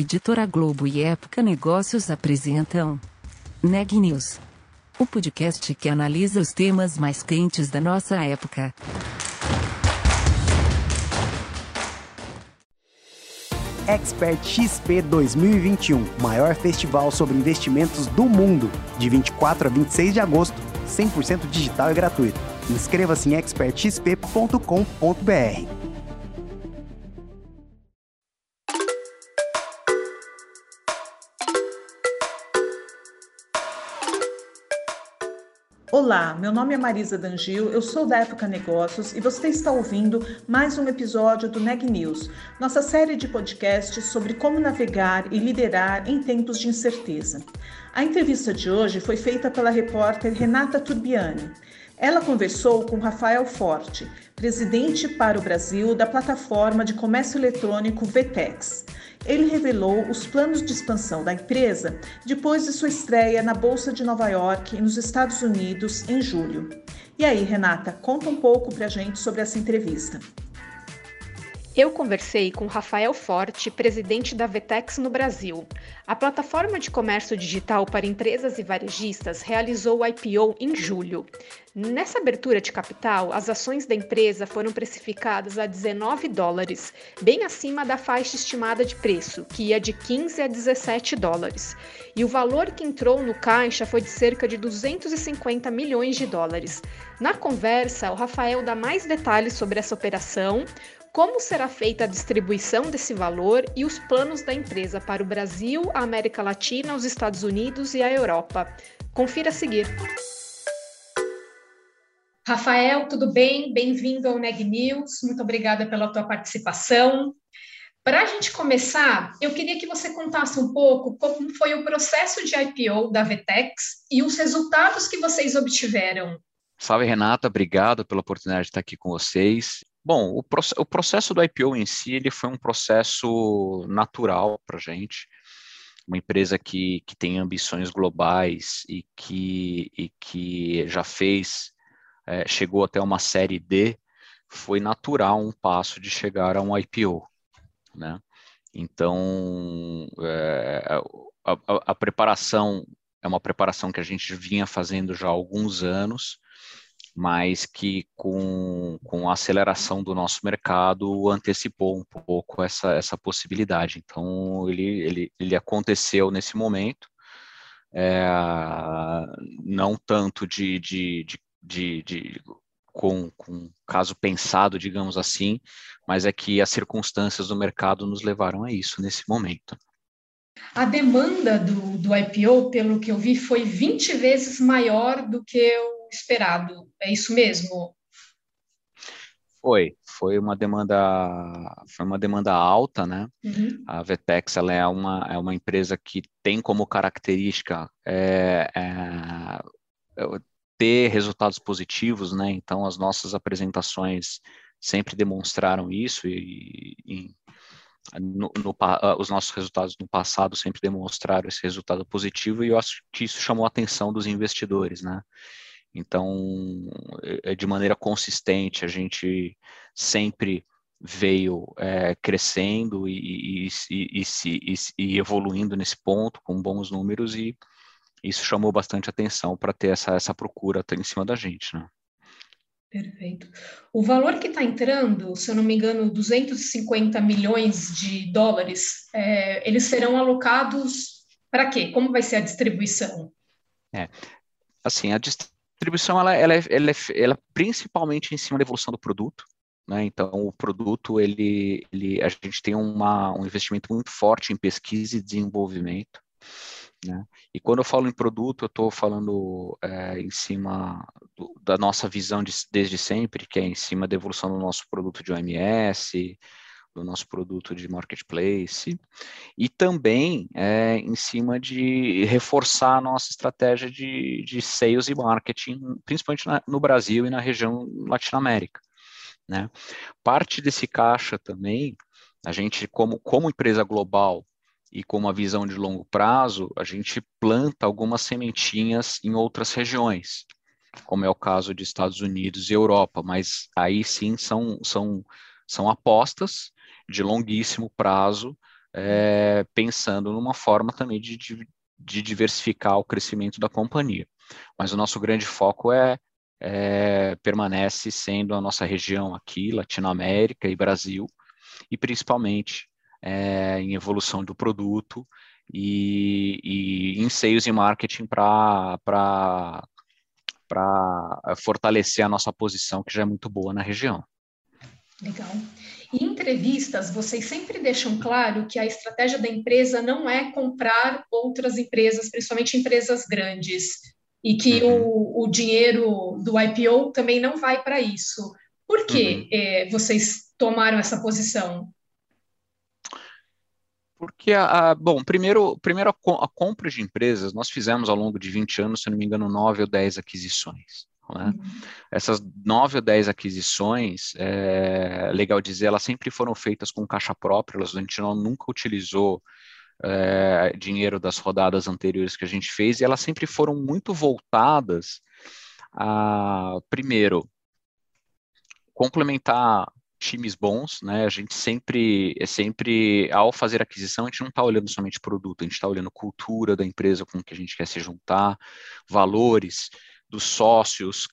Editora Globo e Época Negócios apresentam Neg News, o podcast que analisa os temas mais quentes da nossa época. Expert XP 2021, maior festival sobre investimentos do mundo, de 24 a 26 de agosto, 100% digital e gratuito. Inscreva-se em expertxp.com.br. Olá, meu nome é Marisa D'Angio, eu sou da Época Negócios e você está ouvindo mais um episódio do Neg News, nossa série de podcasts sobre como navegar e liderar em tempos de incerteza. A entrevista de hoje foi feita pela repórter Renata Turbiani. Ela conversou com Rafael Forte, presidente para o Brasil da plataforma de comércio eletrônico VTEX. Ele revelou os planos de expansão da empresa depois de sua estreia na Bolsa de Nova York e nos Estados Unidos em julho. E aí, Renata, conta um pouco pra gente sobre essa entrevista. Eu conversei com Rafael Forte, presidente da VTEX no Brasil. A plataforma de comércio digital para empresas e varejistas realizou o IPO em julho. Nessa abertura de capital, as ações da empresa foram precificadas a $19, bem acima da faixa estimada de preço, que ia de 15 a $17. E o valor que entrou no caixa foi de cerca de 250 milhões de dólares. Na conversa, o Rafael dá mais detalhes sobre essa operação, como será feita a distribuição desse valor e os planos da empresa para o Brasil, a América Latina, os Estados Unidos e a Europa. Confira a seguir. Rafael, tudo bem? Bem-vindo ao Neg News. Muito obrigada pela tua participação. Para a gente começar, eu queria que você contasse um pouco como foi o processo de IPO da VTEX e os resultados que vocês obtiveram. Salve, Renata. Obrigado pela oportunidade de estar aqui com vocês. Bom, o processo do IPO em si, ele foi um processo natural para a gente, uma empresa que tem ambições globais e que já fez, chegou até uma série D, foi natural um passo de chegar a um IPO, né? Então, a preparação é uma preparação que a gente vinha fazendo já há alguns anos, mas que com a aceleração do nosso mercado antecipou um pouco essa possibilidade. Então, ele aconteceu nesse momento, não tanto com caso pensado, digamos assim, mas é que as circunstâncias do mercado nos levaram a isso nesse momento. A demanda do IPO, pelo que eu vi, foi 20 vezes maior do que o esperado. É isso mesmo? Foi uma demanda alta, né? Uhum. A VTEX ela é uma empresa que tem como característica ter resultados positivos, né? Então, as nossas apresentações sempre demonstraram isso os nossos resultados no passado sempre demonstraram esse resultado positivo e eu acho que isso chamou a atenção dos investidores, né? Então, de maneira consistente, a gente sempre veio crescendo e evoluindo nesse ponto com bons números e isso chamou bastante atenção para ter essa procura em cima da gente, né? Perfeito. O valor que está entrando, se eu não me engano, 250 milhões de dólares, eles serão alocados para quê? Como vai ser a distribuição? A distribuição ela é principalmente em cima da evolução do produto, né? Então, o produto, a gente tem um investimento muito forte em pesquisa e desenvolvimento, né? E quando eu falo em produto, eu estou falando em cima da nossa visão desde sempre, que é em cima da evolução do nosso produto de OMS, do nosso produto de marketplace, e também em cima de reforçar a nossa estratégia de sales e marketing, principalmente no Brasil e na região Latinoamérica, né? Parte desse caixa também, a gente como empresa global, e com uma visão de longo prazo, a gente planta algumas sementinhas em outras regiões, como é o caso de Estados Unidos e Europa, mas aí sim são apostas de longuíssimo prazo pensando numa forma também de diversificar o crescimento da companhia. Mas o nosso grande foco permanece sendo a nossa região aqui, Latinoamérica e Brasil, e principalmente em evolução do produto e em sales e marketing para fortalecer a nossa posição, que já é muito boa na região. Legal. Em entrevistas, vocês sempre deixam claro que a estratégia da empresa não é comprar outras empresas, principalmente empresas grandes, e que o dinheiro do IPO também não vai para isso. Por que vocês tomaram essa posição? Porque, primeiro, a compra de empresas, nós fizemos ao longo de 20 anos, se não me engano, 9 ou 10 aquisições. Né? Essas 9 ou 10 aquisições, legal dizer, elas sempre foram feitas com caixa própria, a gente nunca utilizou dinheiro das rodadas anteriores que a gente fez, e elas sempre foram muito voltadas a, primeiro, complementar times bons, né? A gente sempre, ao fazer aquisição, a gente não está olhando somente produto, a gente está olhando cultura da empresa com que a gente quer se juntar, valores dos sócios,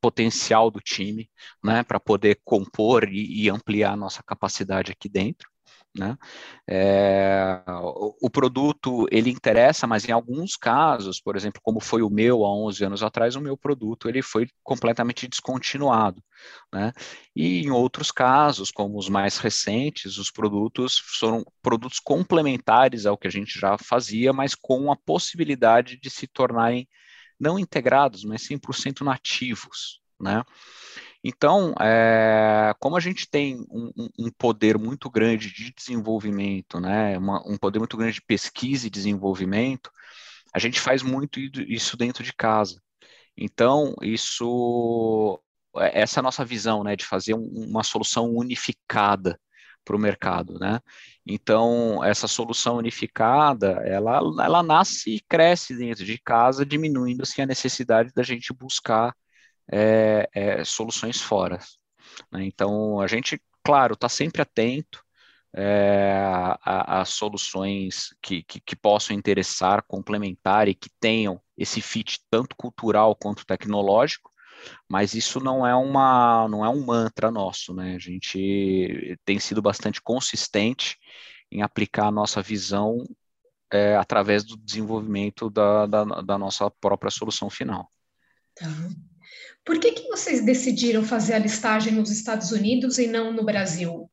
potencial do time, né, para poder compor e ampliar a nossa capacidade aqui dentro, né? O produto, ele interessa, mas em alguns casos, por exemplo, como foi o meu há 11 anos atrás, o meu produto ele foi completamente descontinuado, né? E em outros casos, como os mais recentes, os produtos foram produtos complementares ao que a gente já fazia, mas com a possibilidade de se tornarem não integrados, mas 100% nativos, né? Então, como a gente tem um poder muito grande de desenvolvimento, né? Um poder muito grande de pesquisa e desenvolvimento, a gente faz muito isso dentro de casa. Então, essa é a nossa visão, né? De fazer uma solução unificada para o mercado, né? Então, essa solução unificada, ela nasce e cresce dentro de casa, diminuindo assim a necessidade da gente buscar soluções fora, né? Então, a gente, claro, está sempre atento a soluções que possam interessar, complementar e que tenham esse fit tanto cultural quanto tecnológico, mas isso não é um mantra nosso, né? A gente tem sido bastante consistente em aplicar a nossa visão através do desenvolvimento da nossa própria solução final. Tá. Por que vocês decidiram fazer a listagem nos Estados Unidos e não no Brasil?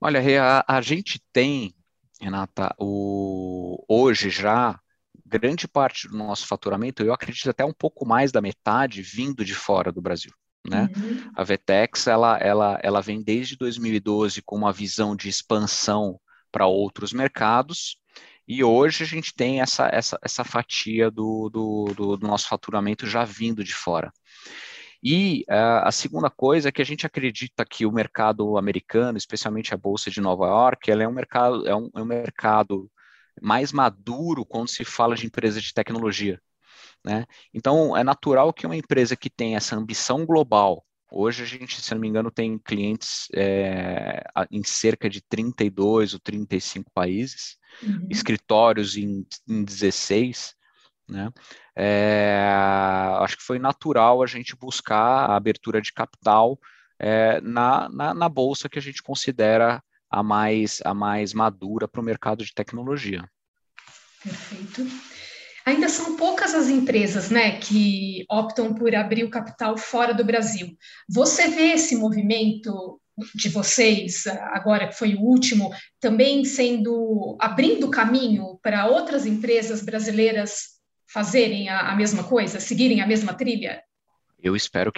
Olha, a gente tem, Renata, hoje já, grande parte do nosso faturamento, eu acredito até um pouco mais da metade, vindo de fora do Brasil, né? Uhum. A VTEX, ela vem desde 2012 com uma visão de expansão para outros mercados, e hoje a gente tem essa fatia do nosso faturamento já vindo de fora. E a segunda coisa é que a gente acredita que o mercado americano, especialmente a Bolsa de Nova York, ela é um mercado mais maduro quando se fala de empresa de tecnologia, né? Então, é natural que uma empresa que tem essa ambição global, hoje a gente, se não me engano, tem clientes em cerca de 32 ou 35 países, escritórios em 16, né? Acho que foi natural a gente buscar a abertura de capital na bolsa que a gente considera a mais madura para o mercado de tecnologia. Perfeito. Ainda são poucas as empresas, né, que optam por abrir o capital fora do Brasil. Você vê esse movimento de vocês, agora que foi o último, também abrindo caminho para outras empresas brasileiras fazerem a mesma coisa, seguirem a mesma trilha? Eu espero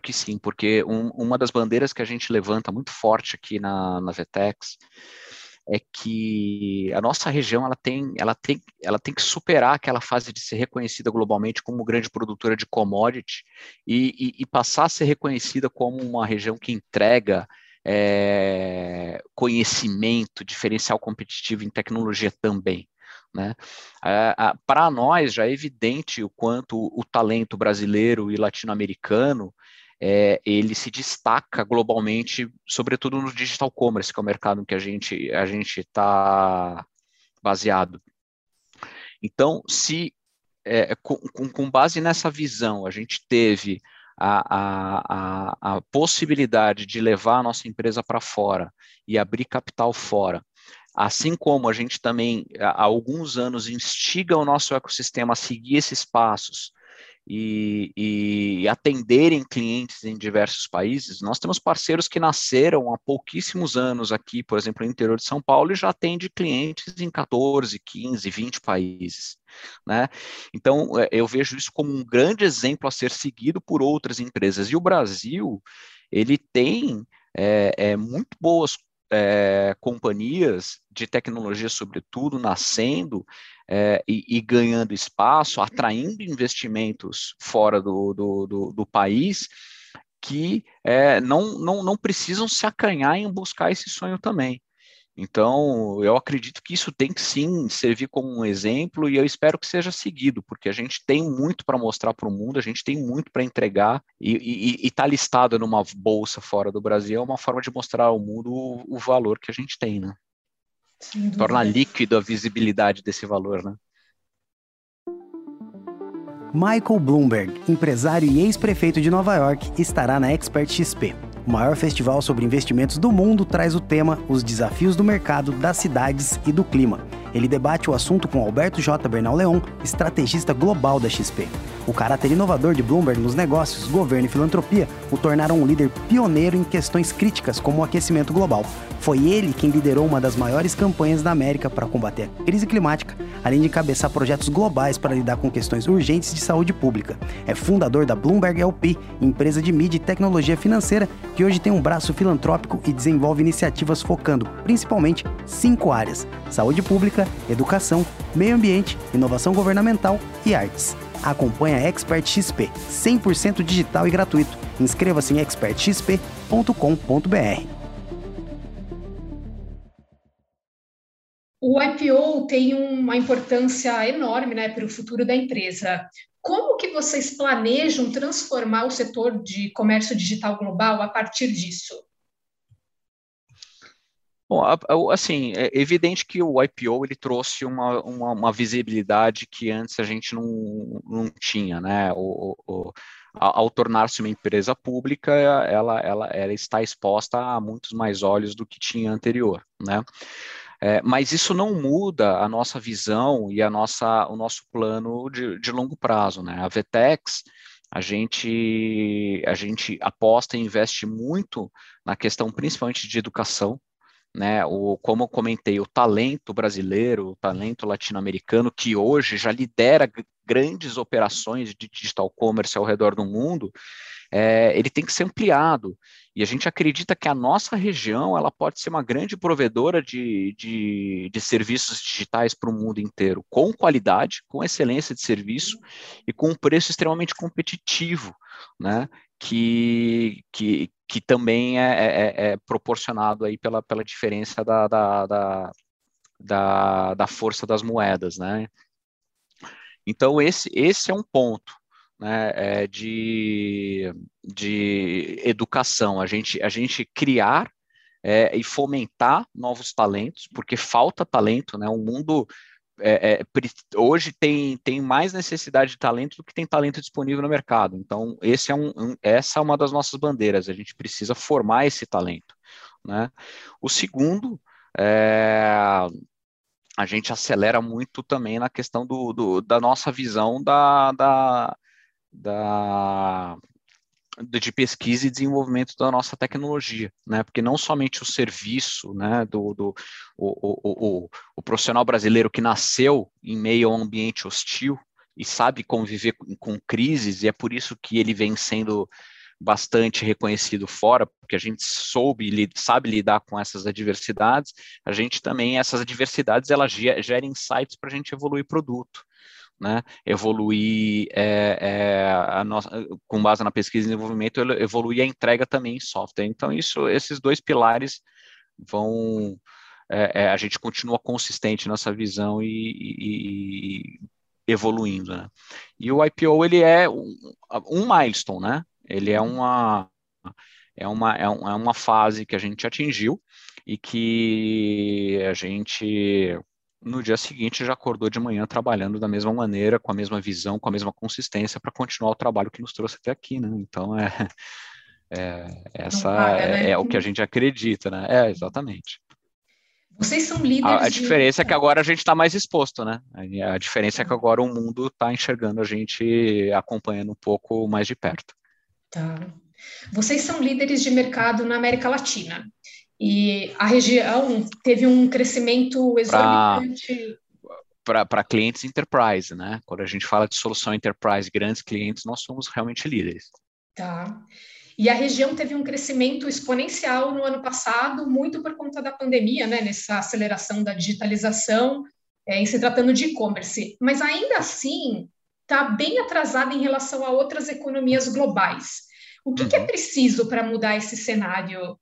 que sim, porque uma das bandeiras que a gente levanta muito forte aqui na VTEX é que a nossa região ela tem que superar aquela fase de ser reconhecida globalmente como grande produtora de commodity e passar a ser reconhecida como uma região que entrega conhecimento, diferencial competitivo em tecnologia também, né? Para nós já é evidente o quanto o talento brasileiro e latino-americano ele se destaca globalmente, sobretudo no digital commerce, que é o mercado em que a gente está baseado. Então, se com base nessa visão, a gente teve a possibilidade de levar a nossa empresa para fora e abrir capital fora, assim como a gente também, há alguns anos, instiga o nosso ecossistema a seguir esses passos e atenderem clientes em diversos países. Nós temos parceiros que nasceram há pouquíssimos anos aqui, por exemplo, no interior de São Paulo, e já atende clientes em 14, 15, 20 países, né? Então, eu vejo isso como um grande exemplo a ser seguido por outras empresas. E o Brasil, ele tem muito boas companhias de tecnologia, sobretudo, nascendo e ganhando espaço, atraindo investimentos fora do país, que não precisam se acanhar em buscar esse sonho também. Então, eu acredito que isso tem que sim servir como um exemplo, e eu espero que seja seguido, porque a gente tem muito para mostrar para o mundo, a gente tem muito para entregar, e tá listado numa bolsa fora do Brasil é uma forma de mostrar ao mundo o valor que a gente tem, né? Torna líquido a visibilidade desse valor, né? Michael Bloomberg, empresário e ex-prefeito de Nova York, estará na Expert XP. O maior festival sobre investimentos do mundo traz o tema Os Desafios do Mercado, das Cidades e do Clima. Ele debate o assunto com Alberto J. Bernal Leon, estrategista global da XP. O caráter inovador de Bloomberg nos negócios, governo e filantropia o tornaram um líder pioneiro em questões críticas como o aquecimento global. Foi ele quem liderou uma das maiores campanhas da América para combater a crise climática, além de encabeçar projetos globais para lidar com questões urgentes de saúde pública. É fundador da Bloomberg LP, empresa de mídia e tecnologia financeira, que hoje tem um braço filantrópico e desenvolve iniciativas focando principalmente 5 áreas: saúde pública, educação, meio ambiente, inovação governamental e artes. Acompanhe a Expert XP, 100% digital e gratuito. Inscreva-se em expertxp.com.br. O IPO tem uma importância enorme, né, para o futuro da empresa. Como que vocês planejam transformar o setor de comércio digital global a partir disso? Bom, assim, é evidente que o IPO ele trouxe uma visibilidade que antes a gente não tinha, né? Ao tornar-se uma empresa pública, ela está exposta a muitos mais olhos do que tinha anterior, né? Mas isso não muda a nossa visão e o nosso plano de longo prazo, né? A VTEX, a gente aposta e investe muito na questão principalmente de educação, né? Como eu comentei, o talento brasileiro, o talento latino-americano, que hoje já lidera grandes operações de digital commerce ao redor do mundo, ele tem que ser ampliado. E a gente acredita que a nossa região ela pode ser uma grande provedora de serviços digitais para o mundo inteiro, com qualidade, com excelência de serviço e com um preço extremamente competitivo, né? Que também é proporcionado aí pela diferença da força das moedas, né? Então, esse é um ponto, né, de educação. A gente criar e fomentar novos talentos, porque falta talento, né? O mundo hoje tem mais necessidade de talento do que tem talento disponível no mercado. Então, essa é uma das nossas bandeiras. A gente precisa formar esse talento, né? O segundo, a gente acelera muito também na questão da nossa visão de pesquisa e desenvolvimento da nossa tecnologia, né? Porque não somente o serviço, né, o profissional brasileiro que nasceu em meio a um ambiente hostil e sabe conviver com crises, e é por isso que ele vem sendo bastante reconhecido fora, porque a gente sabe lidar com essas adversidades. A gente também, essas adversidades, elas geram insights para a gente evoluir produto, né? Evoluir com base na pesquisa e desenvolvimento, evoluir a entrega também em software. Então, esses dois pilares vão... a gente continua consistente nessa visão e evoluindo, né? E o IPO, ele é um milestone, né? Ele é uma fase que a gente atingiu e que a gente, no dia seguinte, já acordou de manhã trabalhando da mesma maneira, com a mesma visão, com a mesma consistência, para continuar o trabalho que nos trouxe até aqui, né? Então, é o que a gente acredita, né? É, exatamente. Vocês são líderes. A diferença é que agora a gente está mais exposto, né? A diferença é que agora o mundo está enxergando a gente, acompanhando um pouco mais de perto. Tá. Vocês são líderes de mercado na América Latina. E a região teve um crescimento exorbitante. Para clientes enterprise, né? Quando a gente fala de solução enterprise, grandes clientes, nós somos realmente líderes. Tá. E a região teve um crescimento exponencial no ano passado, muito por conta da pandemia, né? Nessa aceleração da digitalização, em se tratando de e-commerce. Mas ainda assim, está bem atrasada em relação a outras economias globais. O que é preciso para mudar esse cenário?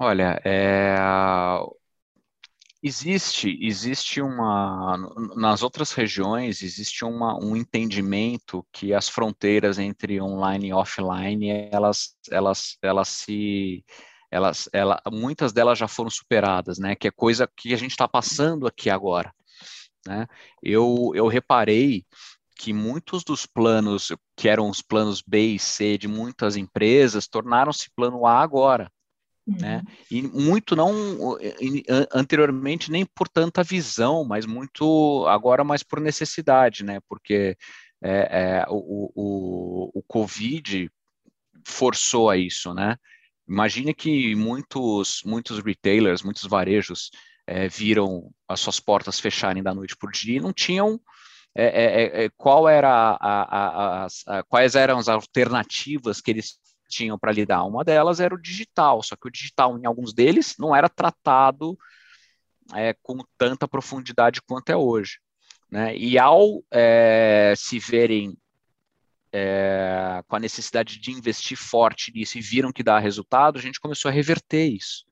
Olha, existe uma... Nas outras regiões, existe um entendimento que as fronteiras entre online e offline, muitas delas já foram superadas, né? Que é coisa que a gente está passando aqui agora, né? Eu reparei que muitos dos planos, que eram os planos B e C de muitas empresas, tornaram-se plano A agora, né? E muito não anteriormente nem por tanta visão, mas muito agora mais por necessidade, né? Porque o Covid forçou a isso, né? Imagina que muitos retailers, muitos varejos viram as suas portas fecharem da noite para o dia e não tinham quais eram as alternativas que eles tinham para lidar. Uma delas era o digital, só que o digital em alguns deles não era tratado com tanta profundidade quanto é hoje, né? E ao se verem com a necessidade de investir forte nisso e viram que dá resultado, a gente começou a reverter isso.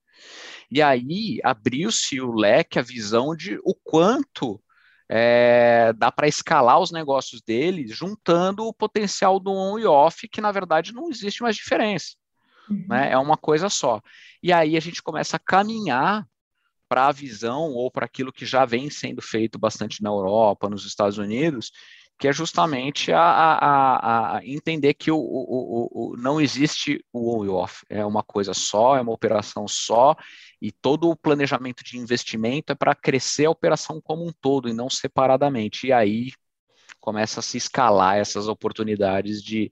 E aí abriu-se o leque, a visão de o quanto dá para escalar os negócios deles, juntando o potencial do on e off, que na verdade não existe mais diferença, né? É uma coisa só. E aí a gente começa a caminhar para a visão ou para aquilo que já vem sendo feito bastante na Europa, nos Estados Unidos, que é justamente a entender que não existe o on e off, é uma coisa só, é uma operação só, e todo o planejamento de investimento é para crescer a operação como um todo e não separadamente. E aí começa a se escalar essas oportunidades de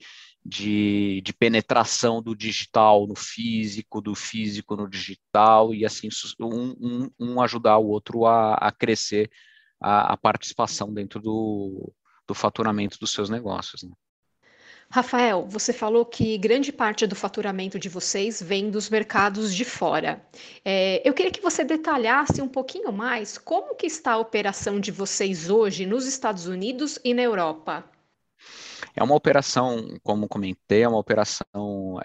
penetração do digital no físico, do físico no digital, e assim um ajudar o outro a crescer a participação dentro do faturamento dos seus negócios, né? Rafael, você falou que grande parte do faturamento de vocês vem dos mercados de fora. Eu queria que você detalhasse um pouquinho mais como que está a operação de vocês hoje nos Estados Unidos e na Europa. É uma operação, como comentei, é uma operação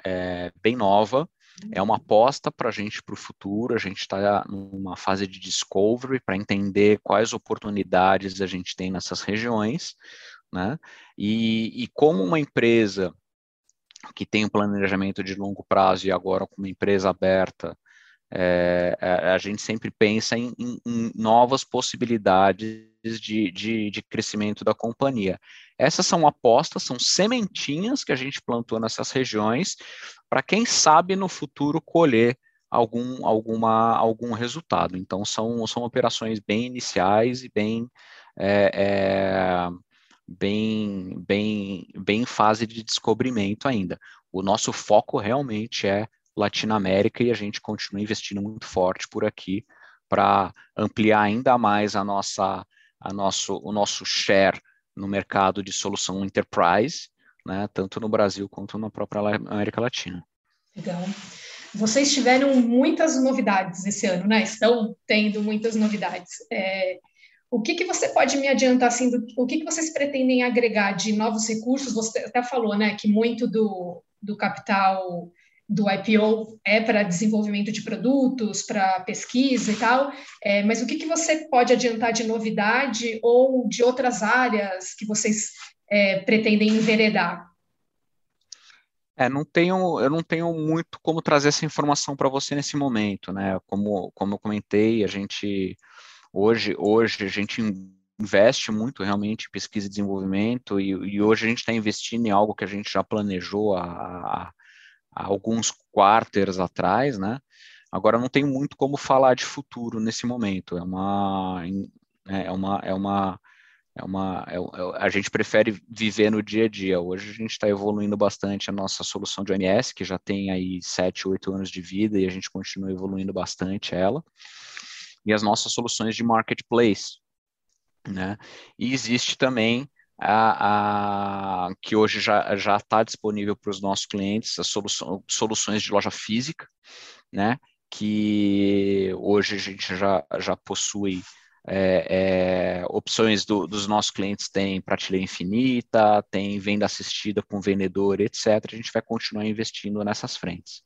bem nova, é uma aposta para a gente para o futuro. A gente está numa fase de discovery para entender quais oportunidades a gente tem nessas regiões, né? E como uma empresa que tem um planejamento de longo prazo e agora com uma empresa aberta, a gente sempre pensa em novas possibilidades de crescimento da companhia. Essas são apostas, são sementinhas que a gente plantou nessas regiões para quem sabe no futuro colher algum resultado. Então são operações bem iniciais e bem em fase de descobrimento ainda. O nosso foco realmente é Latinoamérica e a gente continua investindo muito forte por aqui para ampliar ainda mais o nosso share no mercado de solução enterprise, né, tanto no Brasil quanto na própria América Latina. Legal. Vocês tiveram muitas novidades esse ano, né? Estão tendo muitas novidades. O que você pode me adiantar, assim, o que vocês pretendem agregar de novos recursos? Você até falou, né, que muito do capital do IPO é para desenvolvimento de produtos, para pesquisa e tal, mas o que você pode adiantar de novidade ou de outras áreas que vocês pretendem enveredar? Eu não tenho muito como trazer essa informação para você nesse momento, né? Como eu comentei, a gente hoje a gente investe muito realmente em pesquisa e desenvolvimento, e hoje a gente está investindo em algo que a gente já planejou há alguns quarters atrás, né? Agora, não tenho muito como falar de futuro nesse momento. A gente prefere viver no dia a dia. Hoje a gente está evoluindo bastante a nossa solução de OMS, que já tem aí 7, 8 anos de vida, e a gente continua evoluindo bastante ela, e as nossas soluções de marketplace, né? E existe também que hoje já está disponível para os nossos clientes as soluções de loja física, né? Que hoje a gente já possui opções dos nossos clientes, tem prateleira infinita, tem venda assistida com vendedor, etc. A gente vai continuar investindo nessas frentes.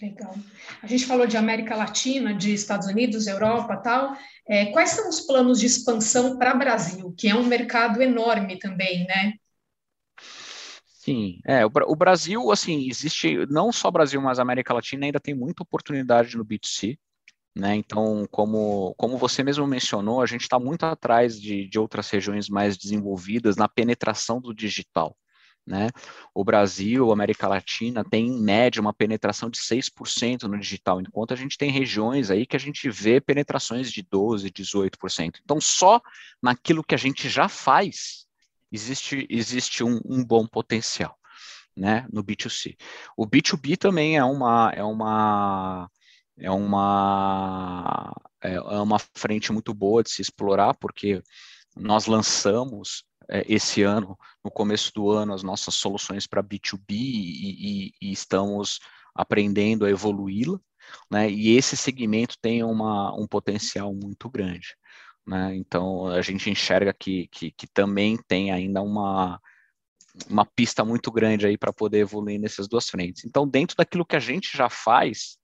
Legal. A gente falou de América Latina, de Estados Unidos, Europa e tal. Quais são os planos de expansão para o Brasil, que é um mercado enorme também, né? Sim, o Brasil, assim, existe não só Brasil, mas a América Latina ainda tem muita oportunidade no B2C, né? Então, como você mesmo mencionou, a gente está muito atrás de outras regiões mais desenvolvidas na penetração do digital, né? O Brasil, a América Latina tem em média uma penetração de 6% no digital, enquanto a gente tem regiões aí que a gente vê penetrações de 12%, 18%. Então, só naquilo que a gente já faz existe um bom potencial, né? No B2C. O B2B também é uma frente muito boa de se explorar, porque nós lançamos esse ano, no começo do ano, as nossas soluções para B2B e estamos aprendendo a evoluí-la, né? E esse segmento tem um potencial muito grande, né? Então, a gente enxerga que também tem ainda uma pista muito grande aí para poder evoluir nessas duas frentes. Então, dentro daquilo que a gente já faz,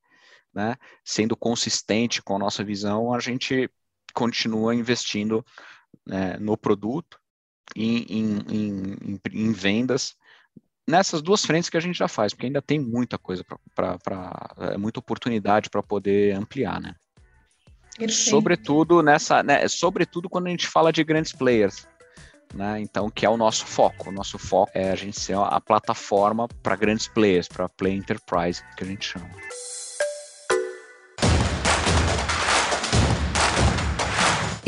né, sendo consistente com a nossa visão, a gente continua investindo, né, no produto, em vendas, nessas duas frentes que a gente já faz, porque ainda tem muita coisa, muita oportunidade para poder ampliar, né? Sobretudo sobretudo quando a gente fala de grandes players, né? Então, que é o nosso foco. O nosso foco é a gente ser a plataforma para grandes players, para Play Enterprise, que a gente chama.